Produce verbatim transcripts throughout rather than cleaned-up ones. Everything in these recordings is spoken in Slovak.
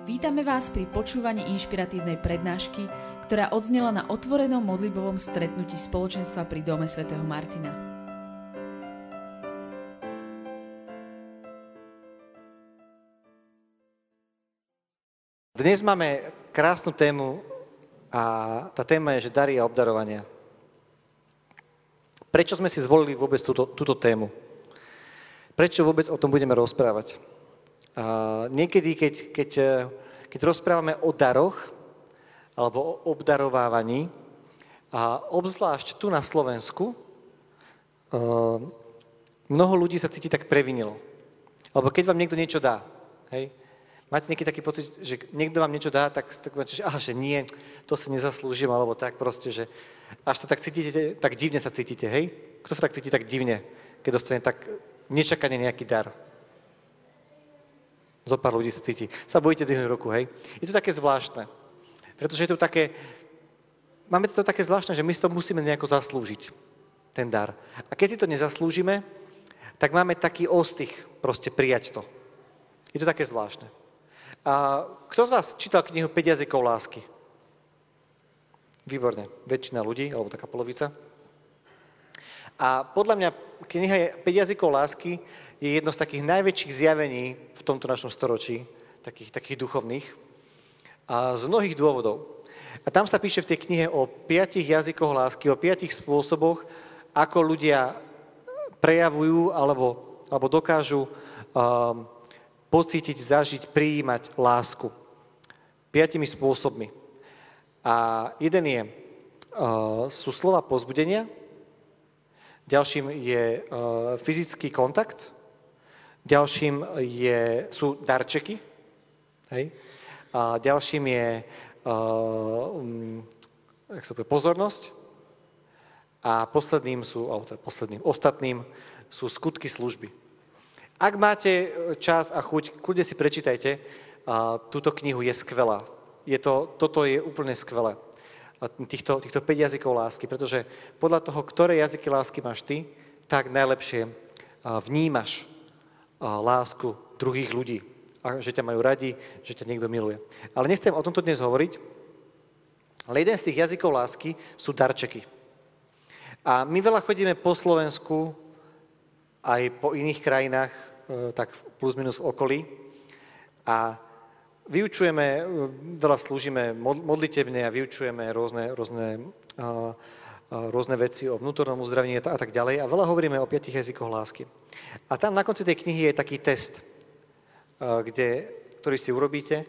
Vítame vás pri počúvaní inšpiratívnej prednášky, ktorá odznela na otvorenom modlitbovom stretnutí spoločenstva pri dome svätého Martina. Dnes máme krásnu tému a tá téma je, že dary a obdarovania. Prečo sme si zvolili vôbec túto, túto tému? Prečo vôbec o tom budeme rozprávať? Uh, niekedy, keď, keď, keď rozprávame o daroch alebo o obdarovávaní, a obzvlášť tu na Slovensku, uh, mnoho ľudí sa cíti tak previnilo. Alebo keď vám niekto niečo dá, hej? Máte niekedy taký pocit, že niekto vám niečo dá, tak, tak máte, že, aha, že nie, to si nezaslúžim, alebo tak proste, že až sa tak cítite, tak divne sa cítite, hej? Kto sa tak cíti tak divne, keď dostane tak nečakane nejaký dar? Zo pár ľudí sa cíti. Sa bojíte dvihnúť ruku, hej? Je to také zvláštne. Pretože je to také... Máme to také zvláštne, že my si to musíme nejako zaslúžiť. Ten dar. A keď si to nezaslúžime, tak máme taký ostych proste prijať to. Je to také zvláštne. A kto z vás čítal knihu päť jazykov lásky? Výborne. Väčšina ľudí, alebo taká polovica. A podľa mňa kniha päť jazykov lásky je jedno z takých najväčších zjavení v tomto našom storočí, takých, takých duchovných, a z mnohých dôvodov. A tam sa píše v tej knihe o piatich jazykoch lásky, o piatich spôsoboch, ako ľudia prejavujú alebo, alebo dokážu um, pocítiť, zažiť, prijímať lásku. Piatimi spôsobmi. A jeden je, uh, sú slova povzbudenia, ďalším je uh, fyzický kontakt, ďalším je, sú darčeky, hej? A ďalším je uh, um, jak sa povie, pozornosť a posledným sú, alebo teda posledným, ostatným sú skutky služby. Ak máte čas a chuť, kľudne si prečítajte, uh, túto knihu je skvelá. Je to, toto je úplne skvelé. Týchto, týchto päť jazykov lásky, pretože podľa toho, ktoré jazyky lásky máš ty, tak najlepšie uh, vnímaš lásku druhých ľudí. A že ťa majú radi, že ťa niekto miluje. Ale nechcem o tomto dnes hovoriť, ale jeden z tých jazykov lásky sú darčeky. A my veľa chodíme po Slovensku, aj po iných krajinách, tak plus minus okolí. A vyučujeme, veľa slúžime modlitebne a vyučujeme rôzne, rôzne, rôzne veci o vnútornom uzdravení a tak ďalej. A veľa hovoríme o piatich jazykoch lásky. A tam na konci tej knihy je taký test, kde, ktorý si urobíte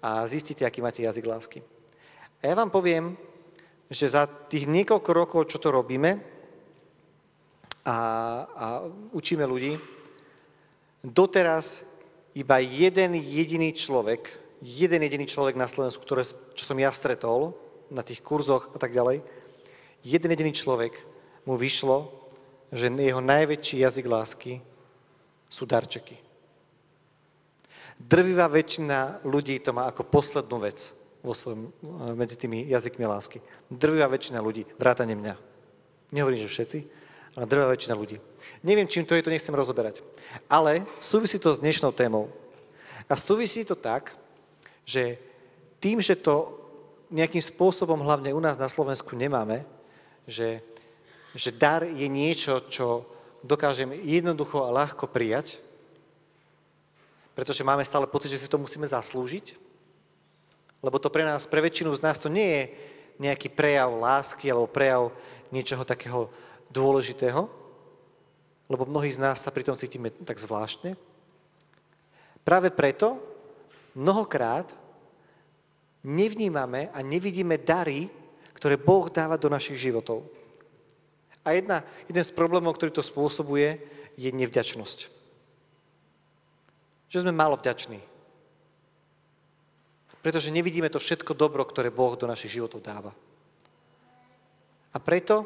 a zistíte, aký máte jazyk lásky. A ja vám poviem, že za tých niekoľko rokov, čo to robíme a, a učíme ľudí, doteraz iba jeden jediný človek, jeden jediný človek na Slovensku, ktoré, čo som ja stretol na tých kurzoch a tak ďalej, jeden jediný človek mu vyšlo, že jeho najväčší jazyk lásky sú darčeky. Drvivá väčšina ľudí to má ako poslednú vec vo svojom, medzi tými jazykmi lásky. Drvivá väčšina ľudí, vrátane mňa. Nehovorím, že všetci, ale drvivá väčšina ľudí. Neviem, čím to je, to nechcem rozoberať. Ale súvisí to s dnešnou témou. A súvisí to tak, že tým, že to nejakým spôsobom, hlavne u nás na Slovensku, nemáme, že... že dar je niečo, čo dokážem jednoducho a ľahko prijať, pretože máme stále pocit, že si to musíme zaslúžiť, lebo to pre nás, pre väčšinu z nás to nie je nejaký prejav lásky alebo prejav niečoho takého dôležitého, lebo mnohí z nás sa pri tom cítime tak zvláštne. Práve preto mnohokrát nevnímame a nevidíme dary, ktoré Boh dáva do našich životov. A jedna, jeden z problémov, ktorý to spôsobuje, je nevďačnosť. Že sme málo vďační. Pretože nevidíme to všetko dobro, ktoré Boh do našich životov dáva. A preto,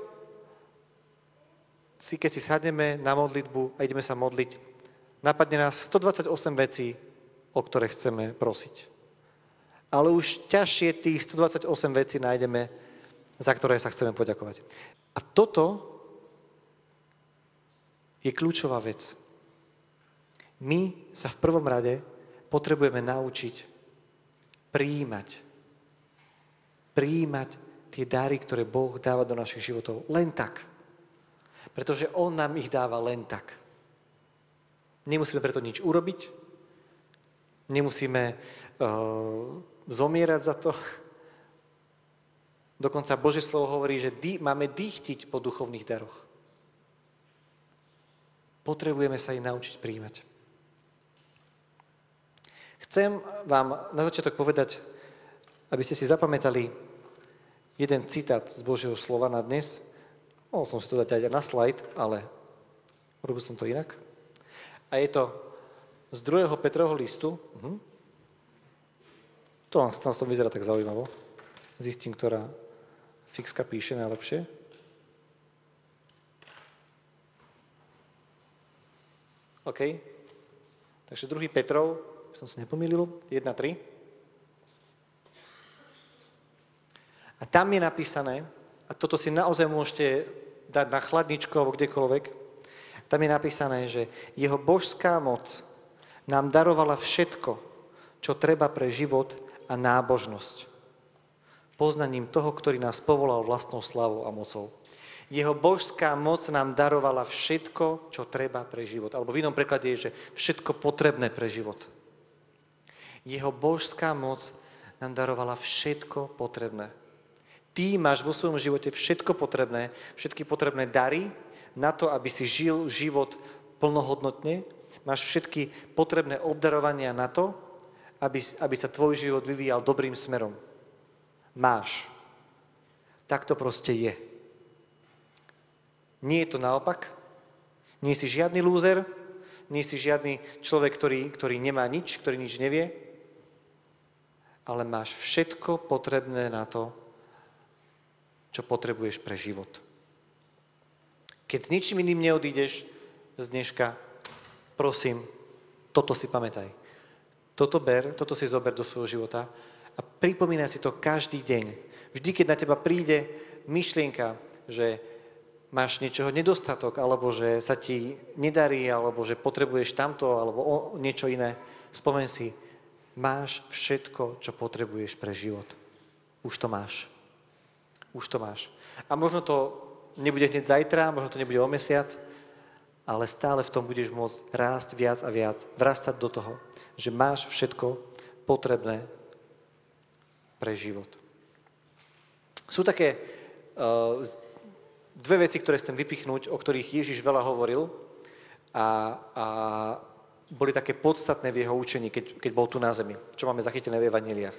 si, keď si sadneme na modlitbu a ideme sa modliť, napadne nás stodvadsaťosem vecí, o ktoré chceme prosiť. Ale už ťažšie tých stodvadsaťosem vecí nájdeme, za ktoré sa chceme poďakovať. A toto je kľúčová vec. My sa v prvom rade potrebujeme naučiť prijímať. Prijímať tie dary, ktoré Boh dáva do našich životov. Len tak. Pretože On nám ich dáva len tak. Nemusíme preto nič urobiť. Nemusíme uh, zomierať za to. Dokonca Božie slovo hovorí, že dý, máme dýchtiť po duchovných daroch. Potrebujeme sa ich naučiť prijímať. Chcem vám na začiatok povedať, aby ste si zapamätali jeden citát z Božieho slova na dnes. Mohol som si to dať aj na slajd, ale robil som to inak. A je to z druhého Petrovho listu. Uh-huh. To vám tam som vyzerá tak zaujímavo. Zistím, ktorá fixka píše najlepšie. OK. Takže druhý Petrov, som si nepomýlil, jedna tri. A tam je napísané, a toto si naozaj môžete dať na chladničku alebo kdekoľvek, tam je napísané, že jeho božská moc nám darovala všetko, čo treba pre život a nábožnosť. Poznaním toho, ktorý nás povolal vlastnou slávou a mocou. Jeho božská moc nám darovala všetko, čo treba pre život. Alebo v inom preklade je, že všetko potrebné pre život. Jeho božská moc nám darovala všetko potrebné. Ty máš vo svojom živote všetko potrebné, všetky potrebné dary na to, aby si žil život plnohodnotne. Máš všetky potrebné obdarovania na to, aby, aby sa tvoj život vyvíjal dobrým smerom. Máš. Tak to proste je. Nie je to naopak. Nie si žiadny lúzer, nie si žiadny človek, ktorý, ktorý nemá nič, ktorý nič nevie, ale máš všetko potrebné na to, čo potrebuješ pre život. Keď s ničím iným neodídeš z dneška, prosím, toto si pamätaj. Toto ber, toto si zober do svojho života. A pripomínaj si to každý deň. Vždy, keď na teba príde myšlienka, že máš niečoho nedostatok, alebo že sa ti nedarí, alebo že potrebuješ tamto, alebo o, niečo iné, spomeň si, máš všetko, čo potrebuješ pre život. Už to máš. Už to máš. A možno to nebude hneď zajtra, možno to nebude o mesiac, ale stále v tom budeš môcť rásť viac a viac, vrastať do toho, že máš všetko potrebné pre život. Sú také uh, dve veci, ktoré chcem vypichnúť, o ktorých Ježiš veľa hovoril a, a boli také podstatné v jeho učení, keď, keď bol tu na zemi, čo máme zachytené v evanjeliách.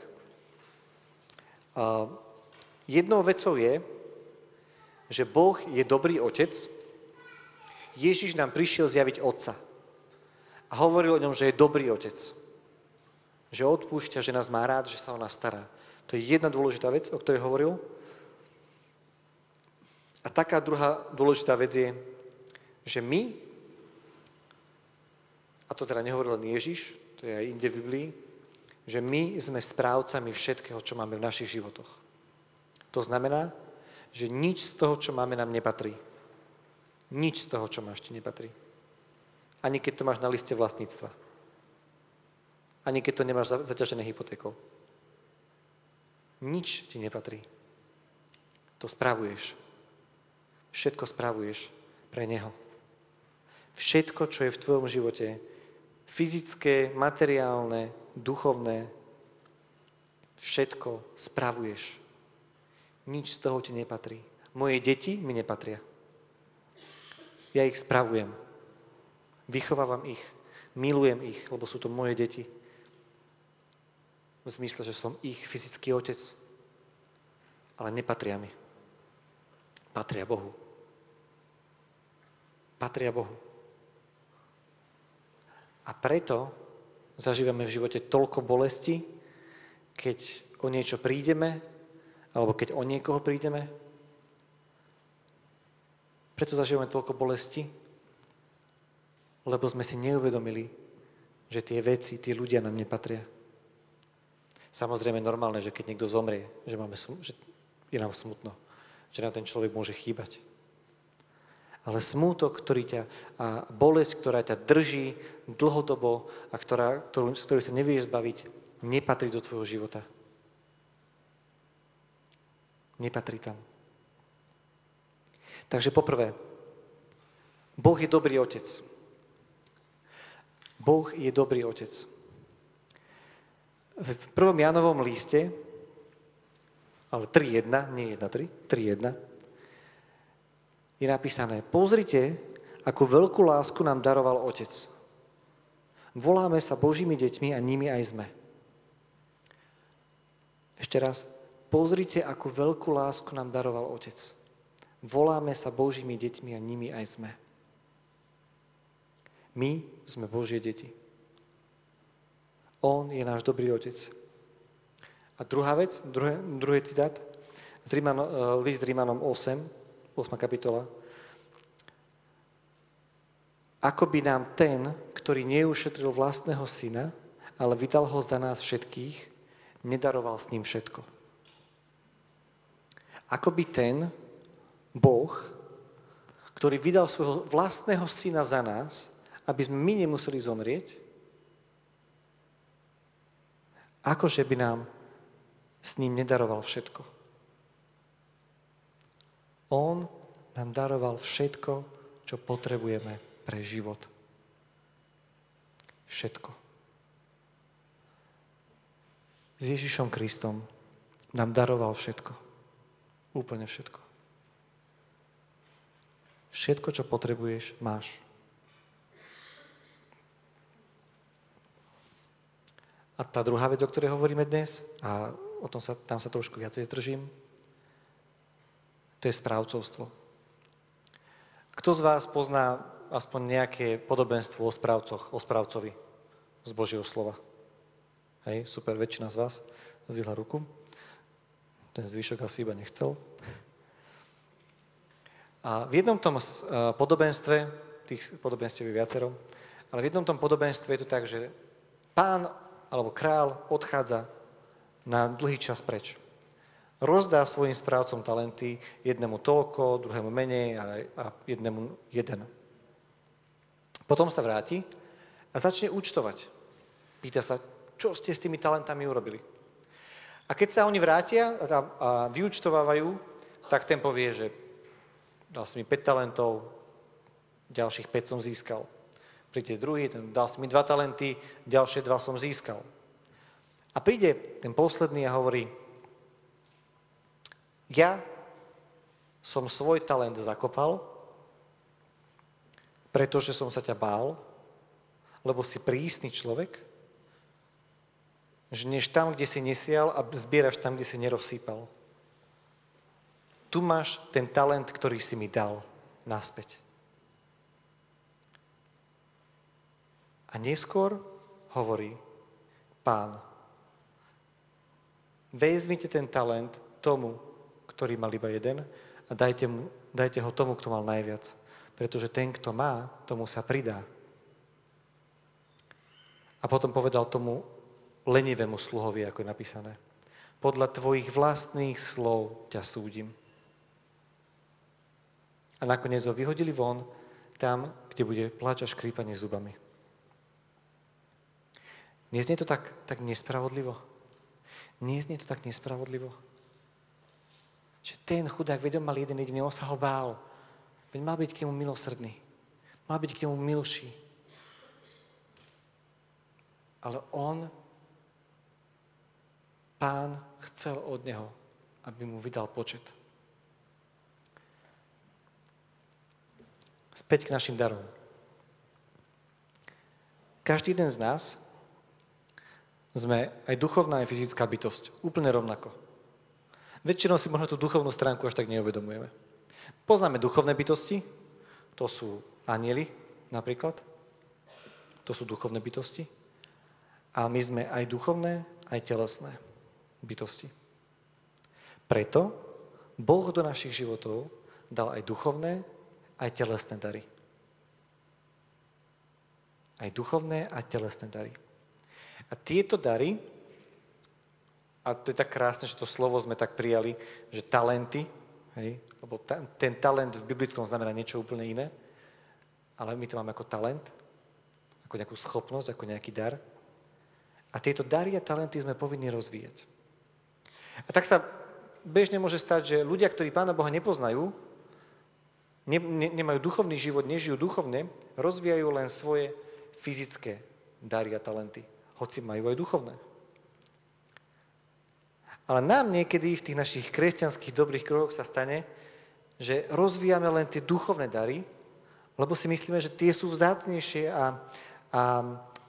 Uh, jednou vecou je, že Boh je dobrý otec. Ježiš nám prišiel zjaviť Otca a hovoril o ňom, že je dobrý otec. Že odpúšťa, že nás má rád, že sa o nás stará. To je jedna dôležitá vec, o ktorej hovoril. A taká druhá dôležitá vec je, že my, a to teda nehovoril len Ježiš, to je aj inde v Biblii, že my sme správcami všetkého, čo máme v našich životoch. To znamená, že nič z toho, čo máme, nám nepatrí. Nič z toho, čo máš, ti nepatrí. Ani keď to máš na liste vlastníctva. Ani keď to nemáš zaťažené hypotékou. Nič ti nepatrí. To spravuješ. Všetko spravuješ pre Neho. Všetko, čo je v tvojom živote, fyzické, materiálne, duchovné, všetko spravuješ. Nič z toho ti nepatrí. Moje deti mi nepatria. Ja ich spravujem. Vychovávam ich. Milujem ich, lebo sú to moje deti. V zmysle, že som ich fyzický otec. Ale nepatria mi. Patria Bohu. Patria Bohu. A preto zažívame v živote toľko bolesti, keď o niečo prídeme, alebo keď o niekoho prídeme. Preto zažívame toľko bolesti, lebo sme si neuvedomili, že tie veci, tí ľudia nám nepatria. Samozrejme normálne, že keď niekto zomrie, že, máme sm- že je nám smutno, že na ten človek môže chýbať. Ale smútok, ktorý ťa, a bolesť, ktorá ťa drží dlhodobo a ktorá, ktorú, z ktorej sa nevieš zbaviť, nepatrí do tvojho života. Nepatrí tam. Takže poprvé, Boh je dobrý otec. Boh je dobrý otec. V prvom Jánovom liste, ale tri jedna, nie jedna tri, tri jedna, je napísané: Pozrite, akú veľkú lásku nám daroval Otec. Voláme sa Božími deťmi a nimi aj sme. Ešte raz. Pozrite, akú veľkú lásku nám daroval Otec. Voláme sa Božími deťmi a nimi aj sme. My sme Božie deti. On je náš dobrý Otec. A druhá vec, druhé, druhý citát, z Ríman, list Rímanom osem, ôsma kapitola. Ako by nám ten, ktorý neušetril vlastného syna, ale vydal ho za nás všetkých, nedaroval s ním všetko. Ako by ten Boh, ktorý vydal svojho vlastného syna za nás, aby sme my nemuseli zomrieť, akože by nám s ním nedaroval všetko. On nám daroval všetko, čo potrebujeme pre život. Všetko. S Ježišom Kristom nám daroval všetko. Úplne všetko. Všetko, čo potrebuješ, máš. A tá druhá vec, o ktorej hovoríme dnes, a o tom sa, tam sa trošku viacej zdržím, to je správcovstvo. Kto z vás pozná aspoň nejaké podobenstvo o správcoch, o správcovi z Božieho slova? Hej, super, väčšina z vás zdvihla ruku. Ten zvyšok asi iba nechcel. A v jednom tom podobenstve, tých podobenstiev je viacero, ale v jednom tom podobenstve je to tak, že pán alebo kráľ odchádza na dlhý čas preč. Rozdá svojim správcom talenty, jednému toľko, druhému menej a, a jednému jeden. Potom sa vráti a začne účtovať. Pýta sa, čo ste s tými talentami urobili? A keď sa oni vrátia a vyúčtovávajú, tak ten povie, že dal si mi päť talentov, ďalších päť som získal. Príde druhý, ten dal si mi dva talenty, ďalšie dva som získal. A príde ten posledný a hovorí: ja som svoj talent zakopal, pretože som sa ťa bál, lebo si prísny človek, že než tam, kde si nesial a zbieraš tam, kde si nerozsýpal. Tu máš ten talent, ktorý si mi dal, naspäť. A neskôr hovorí: pán, vezmite ten talent tomu, ktorý mal iba jeden, a dajte mu, dajte ho tomu, kto mal najviac. Pretože ten, kto má, tomu sa pridá. A potom povedal tomu lenivému sluhovi, ako je napísané: podľa tvojich vlastných slov ťa súdim. A nakoniec ho vyhodili von, tam, kde bude pláč a škrípanie zubami. Neznie to tak, tak nespravodlivo? Neznie to tak nespravodlivo? Že ten chudák, veď on mal jeden jediný, on sa ho bál. Veď mal byť k nemu milosrdný. Mal byť k nemu milší. Ale on Pán chcel od neho, aby mu vydal počet. Späť k našim darom. Každý jeden z nás sme aj duchovná, aj fyzická bytosť. Úplne rovnako. Väčšinou si možno tú duchovnú stránku až tak neuvedomujeme. Poznáme duchovné bytosti, to sú anjeli napríklad, to sú duchovné bytosti, a my sme aj duchovné, aj telesné bytosti. Preto Boh do našich životov dal aj duchovné, aj telesné dary. Aj duchovné, aj telesné dary. A tieto dary, a to je tak krásne, že to slovo sme tak prijali, že talenty, hej, lebo ta, ten talent v biblickom znamená niečo úplne iné, ale my to máme ako talent, ako nejakú schopnosť, ako nejaký dar. A A tieto dary a talenty sme povinni rozvíjať. A tak sa bežne môže stať, že ľudia, ktorí Pána Boha nepoznajú, ne, ne, nemajú duchovný život, nežijú duchovne, rozvíjajú len svoje fyzické dary a talenty, hoci majú aj duchovné. Ale nám niekedy v tých našich kresťanských dobrých krokoch sa stane, že rozvíjame len tie duchovné dary, lebo si myslíme, že tie sú vzácnejšie a, a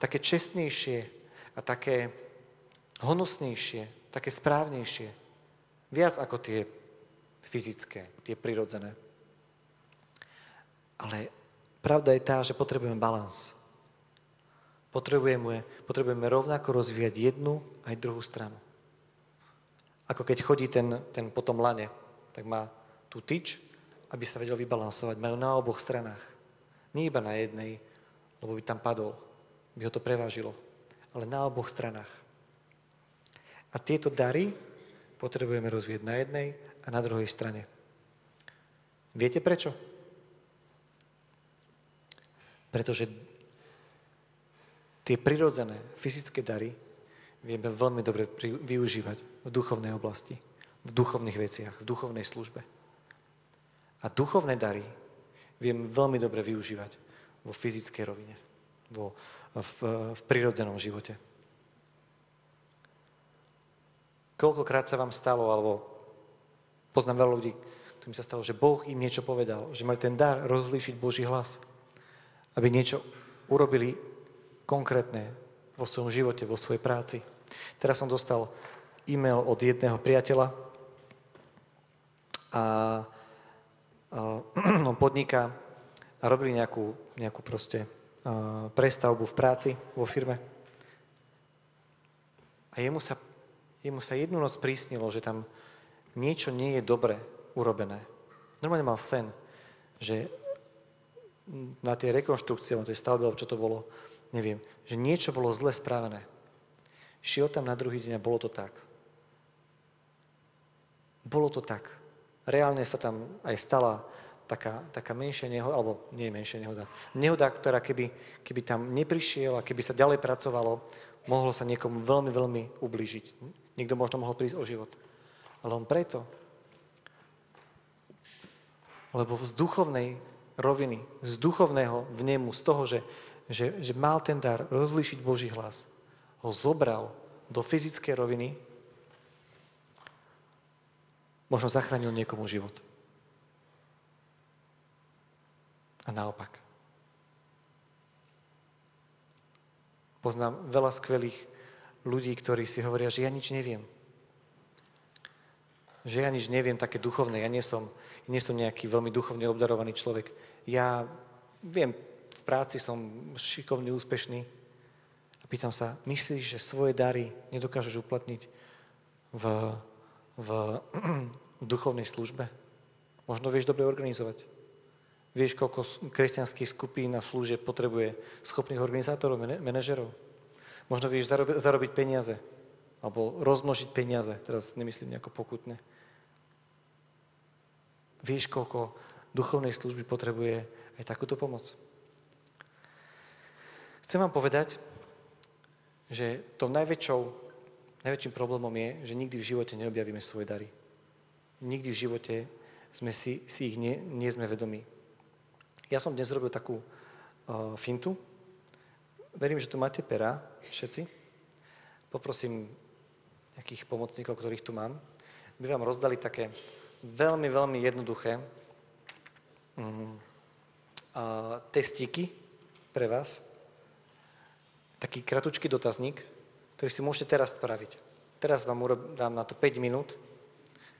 také čestnejšie a také honosnejšie, také správnejšie. Viac ako tie fyzické, tie prirodzené. Ale pravda je tá, že potrebujeme balans. Potrebujeme, potrebujeme rovnako rozvíjať jednu aj druhú stranu. Ako keď chodí ten, ten potom lane, tak má tú tyč, aby sa vedel vybalansovať. Majú na oboch stranách. Nie iba na jednej, lebo by tam padol. By ho to prevážilo. Ale na oboch stranách. A tieto dary potrebujeme rozvíjať na jednej a na druhej strane. Viete prečo? Pretože tie prirodzené fyzické dary vieme veľmi dobre využívať v duchovnej oblasti, v duchovných veciach, v duchovnej službe. A duchovné dary vieme veľmi dobre využívať vo fyzickej rovine, vo V, v prirodzenom živote. Koľkokrát sa vám stalo, alebo poznám veľa ľudí, ktorým sa stalo, že Boh im niečo povedal, že majú ten dar rozlíšiť Boží hlas, aby niečo urobili konkrétne vo svojom živote, vo svojej práci. Teraz som dostal e-mail od jedného priateľa a, a on podniká a robili nejakú, nejakú proste prestavbu v práci, vo firme. A jemu sa, jemu sa jednu noc prísnilo, že tam niečo nie je dobre urobené. Normálne mal sen, že na tie rekonštrukcie, na tej stavbe, čo to bolo, neviem, že niečo bolo zle spravené. Šiel tam na druhý deň a bolo to tak. Bolo to tak. Reálne sa tam aj stala Taká, taká menšia nehoda, alebo nie menšia nehoda, nehoda, ktorá keby, keby tam neprišiel a keby sa ďalej pracovalo, mohlo sa niekomu veľmi, veľmi ublížiť. Niekto možno mohol prísť o život. Ale on preto, lebo z duchovnej roviny, z duchovného vnemu, z toho, že, že, že mal ten dar rozlíšiť Boží hlas, ho zobral do fyzickej roviny, možno zachránil niekomu život. A naopak. Poznám veľa skvelých ľudí, ktorí si hovoria, že ja nič neviem. Že ja nič neviem také duchovné. Ja nie som, nie som nejaký veľmi duchovne obdarovaný človek. Ja viem, v práci som šikovný, úspešný. A pýtam sa, myslíš, že svoje dary nedokážeš uplatniť v, v, v duchovnej službe? Možno vieš dobre organizovať. Vieš, koľko kresťanských skupín a služieb potrebuje schopných organizátorov, manažerov. Možno vieš zarobi, zarobiť peniaze. Alebo rozmnožiť peniaze. Teraz nemyslím nejako pokutne. Vieš, koľko duchovnej služby potrebuje aj takúto pomoc. Chcem vám povedať, že to najväčšou, najväčším problémom je, že nikdy v živote neobjavíme svoje dary. Nikdy v živote sme si, si ich nie, nie sme vedomí. Ja som dnes robil takú uh, fintu. Verím, že tu máte pera, všetci. Poprosím nejakých pomocníkov, ktorých tu mám, by vám rozdali také veľmi, veľmi jednoduché um, uh, testíky pre vás. Taký kratučký dotazník, ktorý si môžete teraz spraviť. Teraz vám urob, dám na to päť minút.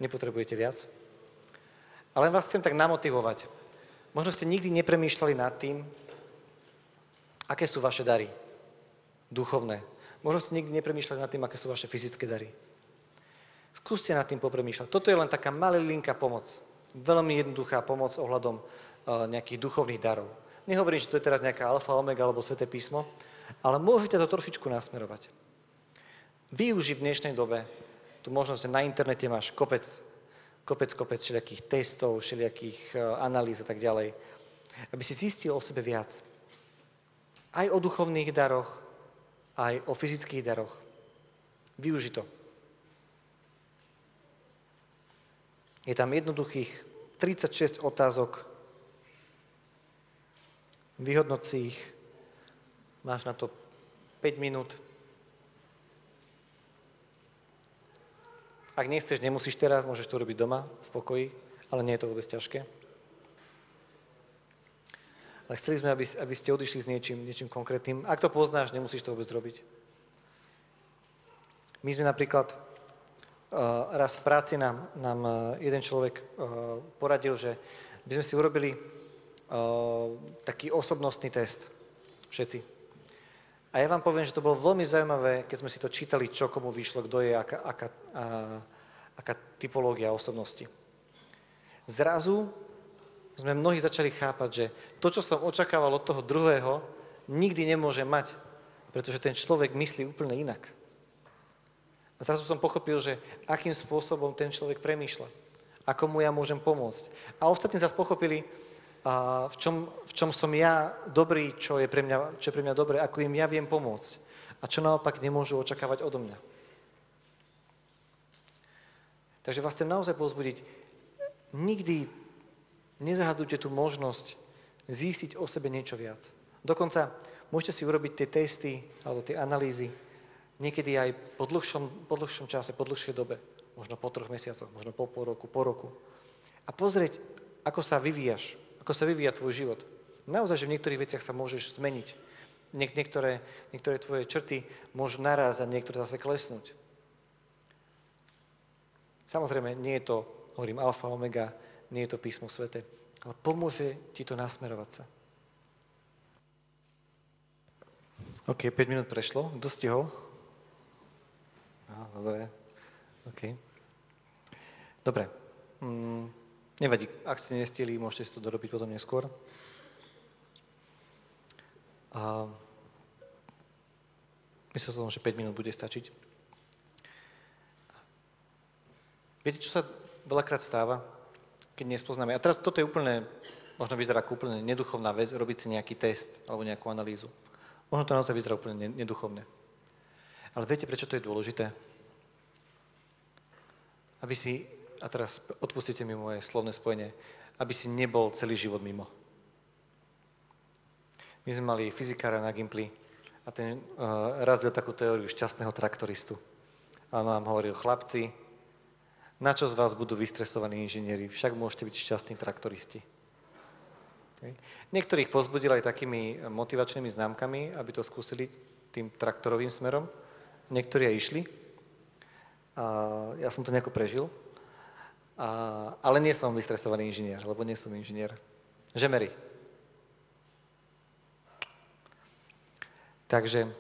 Nepotrebujete viac. Ale vás chcem tak namotivovať. Možno ste nikdy nepremýšľali nad tým, aké sú vaše dary duchovné. Možno ste nikdy nepremýšľali nad tým, aké sú vaše fyzické dary. Skúste nad tým popremýšľať. Toto je len taká malilinká pomoc. Veľmi jednoduchá pomoc ohľadom e, nejakých duchovných darov. Nehovorím, že to je teraz nejaká alfa, omega alebo sväté písmo, ale môžete to trošičku nasmerovať. Využi v dnešnej dobe tú možnosť, že na internete máš kopec kopec, kopec všelijakých testov, všelijakých analýz a tak ďalej. Aby si zistil o sebe viac. Aj o duchovných daroch, aj o fyzických daroch. Využi to. Je tam jednoduchých tridsaťšesť otázok. Vyhodnoť si ich. Máš na to päť minút. Ak nechceš, nemusíš teraz, môžeš to robiť doma, v pokoji, ale nie je to vôbec ťažké. Ale chceli sme, aby, aby ste odišli s niečím, niečím konkrétnym. Ak to poznáš, nemusíš to vôbec robiť. My sme napríklad uh, raz v práci nám, nám uh, jeden človek uh, poradil, že by sme si urobili uh, taký osobnostný test. Všetci. A ja vám poviem, že to bolo veľmi zaujímavé, keď sme si to čítali, čo komu vyšlo, kto je, aká, aká, uh, aká typológia osobnosti. Zrazu sme mnohí začali chápať, že to, čo som očakával od toho druhého, nikdy nemôže mať, pretože ten človek myslí úplne inak. A zrazu som pochopil, že akým spôsobom ten človek premýšľa, ako mu ja môžem pomôcť. A ostatní zase pochopili, a v, čom, v čom som ja dobrý, čo je pre mňa, čo je pre mňa dobré, ako im ja viem pomôcť a čo naopak nemôžu očakávať odo mňa. Takže vás chcem naozaj povzbudiť, nikdy nezahadzujte tú možnosť zistiť o sebe niečo viac. Dokonca môžete si urobiť tie testy alebo tie analýzy niekedy aj po dlhšom, po dlhšom čase, po dlhšej dobe. Možno po troch mesiacoch, možno po pol roku, po roku. A pozrieť, ako sa vyvíjaš, ako sa vyvíja tvoj život. Naozaj, že v niektorých veciach sa môžeš zmeniť. Niek- niektoré, niektoré tvoje črty môžu narásť a niektoré zase klesnúť. Samozrejme, nie je to, hovorím, alfa, omega, nie je to písmo sväté, ale pomôže ti to nasmerovať sa. OK, päť minút prešlo. Kto stihol? Á, dobre. OK. Dobre. Mm, nevadí, ak ste nestihli, môžete si to dorobiť potom neskôr. A myslel som, že päť minút bude stačiť. Viete, čo sa veľakrát stáva? Keď nespoznáme. A teraz toto je úplne, možno vyzerá ako úplne neduchovná vec, robiť si nejaký test alebo nejakú analýzu. Možno to naozaj vyzerá úplne neduchovné. Ale viete, prečo to je dôležité? Aby si, a teraz odpustite mi moje slovné spojenie, aby si nebol celý život mimo. My sme mali fyzikára na Gimply a ten uh, raz dal takú teóriu šťastného traktoristu. A nám hovoril, chlapci, na čo z vás budú vystresovaní inžinieri? Však môžete byť šťastní traktoristi. Niektorých povzbudil aj takými motivačnými známkami, aby to skúsili tým traktorovým smerom. Niektorí aj išli. A ja som to nejako prežil. A, ale nie som vystresovaný inžinier, lebo nie som inžinier. Žemery. Takže,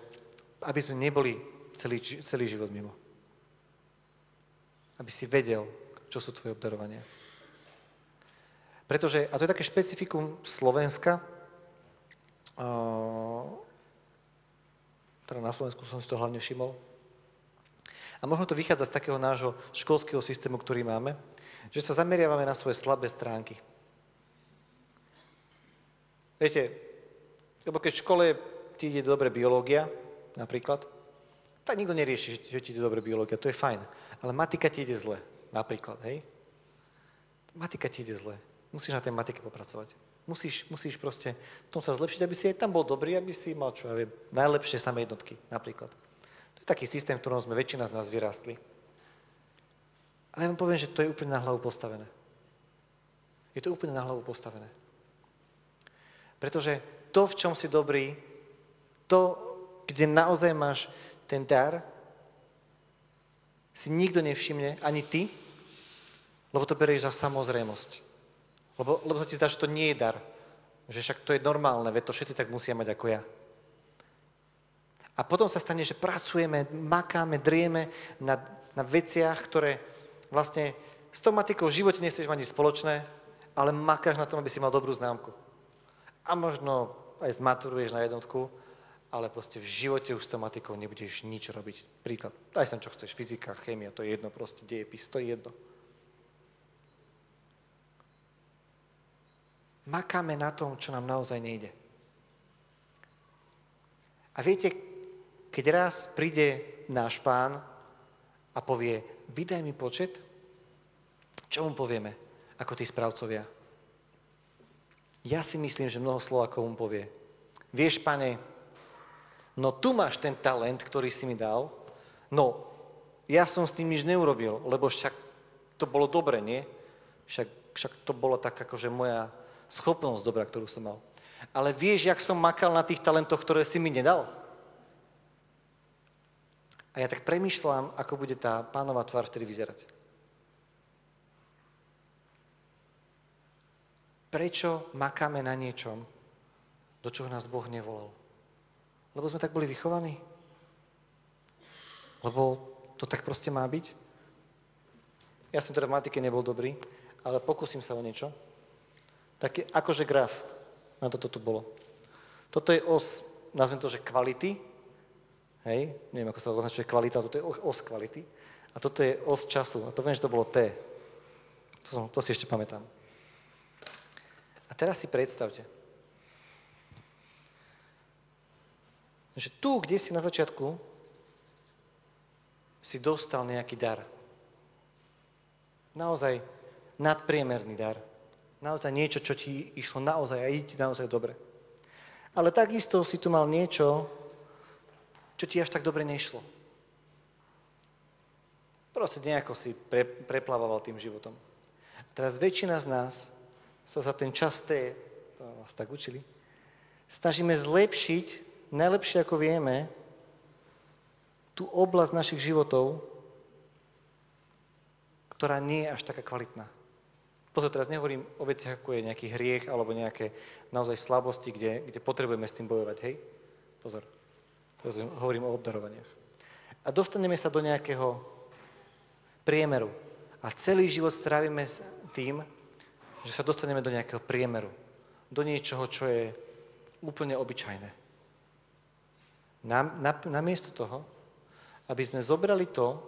aby sme neboli celý, celý život mimo. Aby si vedel, čo sú tvoje obdarovania. Pretože, a to je také špecifikum Slovenska, teda na Slovensku som si to hlavne všimol, a možno to vychádza z takého nášho školského systému, ktorý máme, že sa zameriavame na svoje slabé stránky. Viete, lebo keď v škole ti ide dobre biológia, napríklad, tak nikto nerieši, že ti ide dobre biológia, to je fajn. Ale matika ti ide zle, napríklad, hej? Matika ti ide zle. Musíš na tej matike popracovať. Musíš, musíš proste v tom sa zlepšiť, aby si aj tam bol dobrý, aby si mal, čo ja viem, najlepšie samé jednotky, napríklad. To je taký systém, v ktorom sme väčšina z nás vyrástli. Ale ja vám poviem, že to je úplne na hlavu postavené. Je to úplne na hlavu postavené. Pretože to, v čom si dobrý, to, kde naozaj máš ten dar si nikto nevšimne, ani ty, lebo to berieš za samozrejmosť. Lebo, lebo sa ti zdá, že to nie je dar. Že však to je normálne, veď to všetci tak musia mať ako ja. A potom sa stane, že pracujeme, makáme, drieme na, na veciach, ktoré vlastne s tou matikou v živote nechceš mať nič spoločné, ale makáš na tom, aby si mal dobrú známku. A možno aj zmaturuješ na jednotku, ale proste v živote už s tou matikou nebudeš nič robiť. Príklad, daj sem, čo chceš, fyzika, chémia, to je jedno, proste dejepis, to je jedno. Makáme na tom, čo nám naozaj nejde. A viete, Keď raz príde náš Pán a povie, vydaj mi počet, čo mu povieme ako tí správcovia? Ja si myslím, že mnoho Slovákov mu povie, vieš, Pane, no tu máš ten talent, ktorý si mi dal, no ja som s tým nič neurobil, lebo však to bolo dobre, nie? Však, však to bola tak akože moja schopnosť dobrá, ktorú som mal. Ale vieš, jak som makal na tých talentoch, ktoré si mi nedal? A ja tak premýšľam, ako bude tá Pánova tvár vtedy vyzerať. Prečo makáme na niečom, do čoho nás Boh nevolal? Lebo sme tak boli vychovaní? Lebo to tak proste má byť? Ja som teda v matike nebol dobrý, ale pokúsim sa o niečo. Taký akože graf. Na toto tu bolo. Toto je os, nazvem to, že kvality. Hej, neviem, ako sa označuje kvalita, toto je os kvality. A toto je os času. A to viem, že to bolo T. To, som, to si ešte pamätám. A teraz si predstavte, že tu, kde si na začiatku, si dostal nejaký dar. Naozaj nadpriemerný dar. Naozaj niečo, čo ti išlo naozaj a ide ti naozaj dobre. Ale takisto si tu mal niečo, čo ti až tak dobre nešlo. Proste nejako si pre, preplával tým životom. A teraz väčšina z nás sa za ten čas té, to vás tak učili, snažíme zlepšiť, najlepšie ako vieme, tú oblasť našich životov, ktorá nie je až taká kvalitná. Pozor, teraz nehovorím o veciach, ako je nejaký hriech alebo nejaké naozaj slabosti, kde, kde potrebujeme s tým bojovať, hej? Pozor. Hovorím o obdarovaniach. A dostaneme sa do nejakého priemeru. A celý život strávime s tým, že sa dostaneme do nejakého priemeru. Do niečoho, čo je úplne obyčajné. Na, na, namiesto toho, aby sme zobrali to,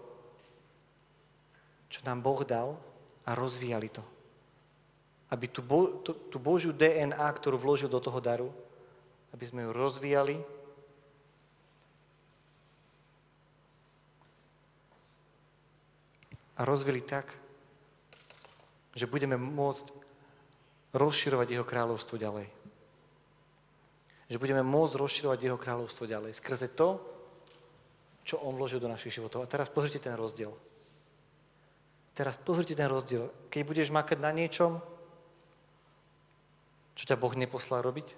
čo nám Boh dal a rozvíjali to. Aby tú, bo, tú, tú Božiu dé en á, ktorú vložil do toho daru, aby sme ju rozvíjali, a rozvili tak, že budeme môcť rozširovať jeho kráľovstvo ďalej. Že budeme môcť rozširovať jeho kráľovstvo ďalej skrze to, čo on vložil do našich životov. A teraz pozrite ten rozdiel. Teraz pozrite ten rozdiel. Keď budeš makať na niečom, čo ťa Boh neposlal robiť,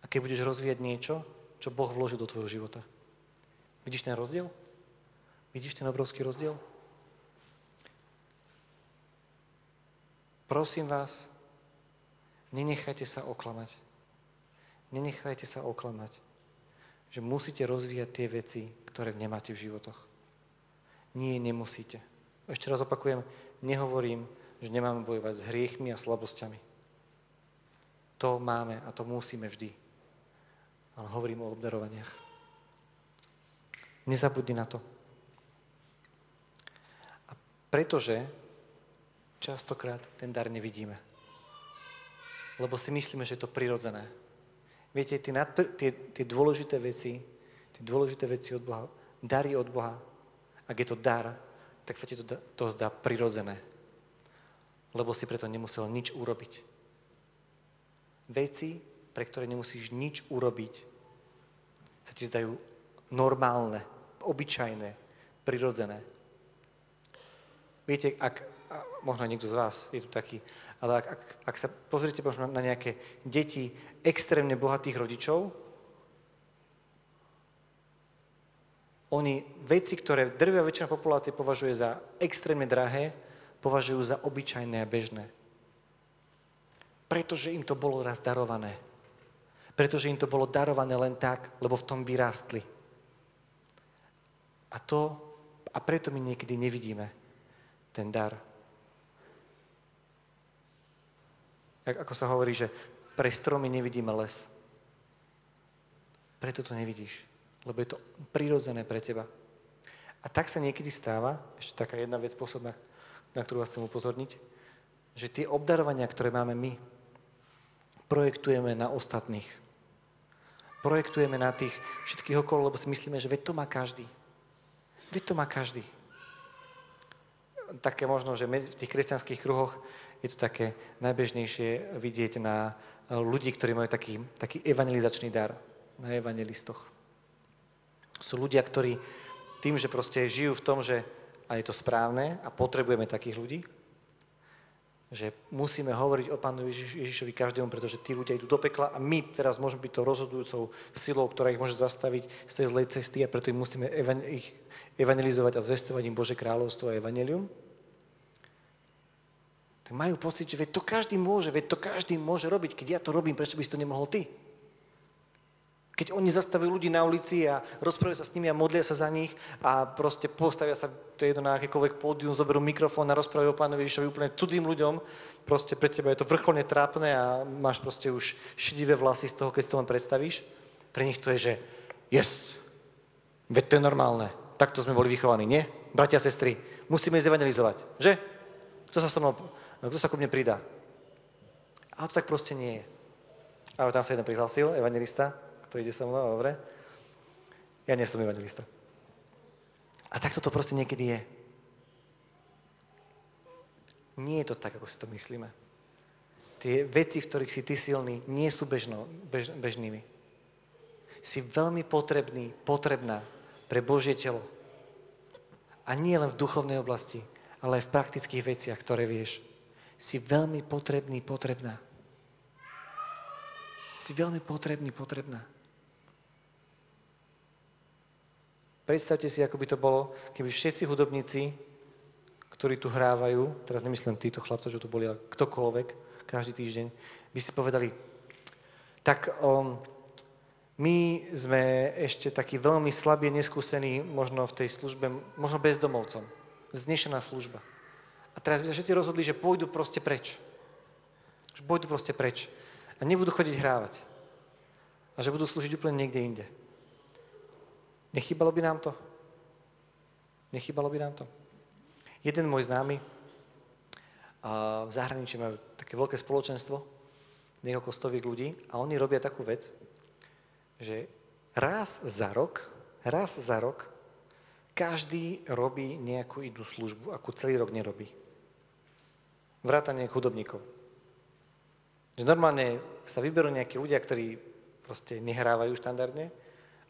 a keď budeš rozvíjať niečo, čo Boh vložil do tvojho života. Vidíš ten rozdiel? Vidíš ten obrovský rozdiel? Prosím vás, nenechajte sa oklamať. Nenechajte sa oklamať, že musíte rozvíjať tie veci, ktoré nemáte v životoch. Nie, nemusíte. Ešte raz opakujem, nehovorím, že nemáme bojovať s hriechmi a slabosťami. To máme a to musíme vždy. Ale hovorím o obdarovaniach. Nezabudni na to. Pretože častokrát ten dar nevidíme. Lebo si myslíme, že je to prirodzené. Viete, tie, nadpr- tie, tie dôležité veci, tie dôležité veci od Boha, dary od Boha, ak je to dar, tak to, to zdá prirodzené. Lebo si preto nemusel nič urobiť. Veci, pre ktoré nemusíš nič urobiť, sa ti zdajú normálne, obyčajné, prirodzené. Viete, ak, možno niekto z vás je tu taký, ale ak, ak, ak sa pozrite možno na nejaké deti extrémne bohatých rodičov, oni veci, ktoré drvivá väčšina populácie považuje za extrémne drahé, považujú za obyčajné a bežné. Pretože im to bolo raz darované. Pretože im to bolo darované len tak, lebo v tom vyrástli. A to, a preto my niekedy nevidíme ten dar. Ako sa hovorí, že pre stromy nevidíme les. Preto to nevidíš, lebo je to prirodzené pre teba. A tak sa niekedy stáva, ešte taká jedna vec posledná, na ktorú vás chcem upozorniť, že tie obdarovania, ktoré máme my, projektujeme na ostatných. projektujeme na tých všetkých okolo, lebo si myslíme, že veď to má každý. Veď to má každý. Také možno, že v tých kresťanských kruhoch je to také najbežnejšie vidieť na ľudí, ktorí majú taký, taký evangelizačný dar na evangelistoch. Sú ľudia, ktorí tým, že proste žijú v tom, že a je to správne a potrebujeme takých ľudí, že musíme hovoriť o Pánu Ježišovi každému, pretože tí ľudia idú do pekla a my teraz môžeme byť tou rozhodujúcou silou, ktorá ich môže zastaviť z tej zlej cesty a preto im musíme evan- ich evangelizovať a zvestovať im Božie kráľovstvo a evangelium. Tak majú pocit, že veď to každý môže, veď to každý môže robiť. Keď ja to robím, prečo by si to nemohol ty? Keď oni zastavujú ľudí na ulici a rozprávajú sa s nimi a modlia sa za nich a proste postavia sa, to je jedno, na akékoľvek pódium, zoberú mikrofón a rozprávajú o Pánovi Ježišovi úplne cudzým ľuďom, proste pre teba je to vrcholne trápne a máš proste už šedivé vlasy z toho, keď si to len predstavíš. Pre nich to je, že yes, veď to je normálne, takto sme boli vychovaní, nie? Bratia a sestry, musíme ísť evangelizovať, že? Kto sa so mnou, kto sa ku mne pridá? Ale to tak proste nie je. Ale tam sa jeden prihlásil, evangelista. To ide so mnou, dobre? Ja nie som evangelista. A takto to proste niekedy je. Nie je to tak, ako si to myslíme. Tie veci, v ktorých si ty silný, nie sú bežno, bež, bežnými. Si veľmi potrebný, potrebná pre Božie telo. A nie len v duchovnej oblasti, ale aj v praktických veciach, ktoré vieš. Si veľmi potrebný, potrebná. Si veľmi potrebný, potrebná. Predstavte si, ako by to bolo, keby všetci hudobníci, ktorí tu hrávajú, teraz nemyslím títo chlapca, že tu boli, ale ktokoľvek, každý týždeň, by si povedali, tak um, my sme ešte takí veľmi slabie neskúsení, možno v tej službe, možno bezdomovcom. Znešená služba. A teraz by sa všetci rozhodli, že pôjdu proste preč. Že pôjdu proste preč. A nebudú chodiť hrávať. A že budú slúžiť úplne niekde inde. Nechýbalo by nám to? Nechýbalo by nám to? Jeden môj známy, v zahraničí majú také veľké spoločenstvo, niekoľko stoviek ľudí, a oni robia takú vec, že raz za rok, raz za rok, každý robí nejakú inú službu, akú celý rok nerobí. Vrátane hudobníkov. Že normálne sa vyberú nejakí ľudia, ktorí proste nehrávajú štandardne,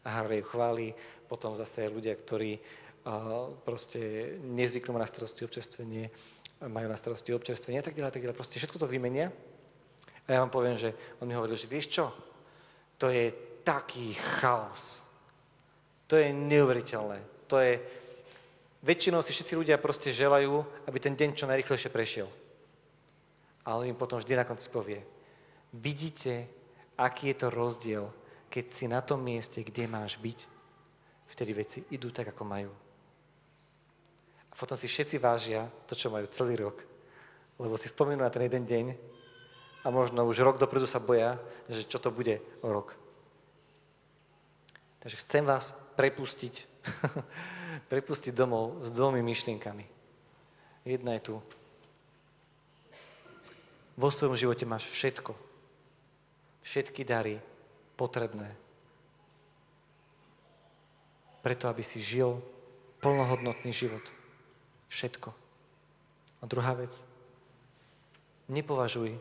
a hrajú chvály, potom zase ľudia, ktorí uh, proste nezvyknú na starosti občerstvenie, majú na starosti občerstvenie a tak ďalej, tak ďalej. Proste všetko to vymenia. A ja vám poviem, že on mi hovoril, že vieš čo? To je taký chaos. To je neuveriteľné. To je... Väčšinou si všetci ľudia proste želajú, aby ten deň čo najrýchlejšie prešiel. Ale im potom vždy na konci povie, vidíte, aký je to rozdiel, keď si na tom mieste, kde máš byť, vtedy veci idú tak, ako majú. A potom si všetci vážia to, čo majú celý rok, lebo si spomínú na ten jeden deň a možno už rok dopredu sa boja, že čo to bude o rok. Takže chcem vás prepustiť, prepustiť domov s dvomi myšlienkami. Jedna je tu. Vo svojom živote máš všetko. Všetky dary, potrebné. Preto, aby si žil plnohodnotný život. Všetko. A druhá vec. Nepovažuj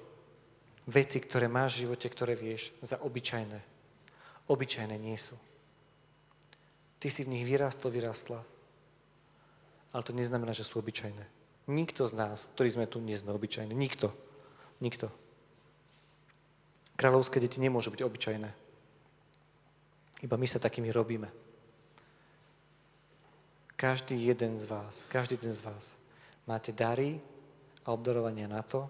veci, ktoré máš v živote, ktoré vieš, za obyčajné. Obyčajné nie sú. Ty si v nich vyrástol, vyrástla. Ale to neznamená, že sú obyčajné. Nikto z nás, ktorí sme tu, nie sme obyčajní. Nikto. Nikto. Kráľovské deti nemôžu byť obyčajné. Iba my sa takými robíme. Každý jeden z vás, každý jeden z vás máte dary a obdarovania na to,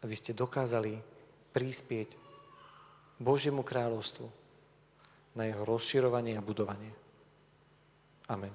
aby ste dokázali prispieť Božiemu kráľovstvu na jeho rozširovanie a budovanie. Amen.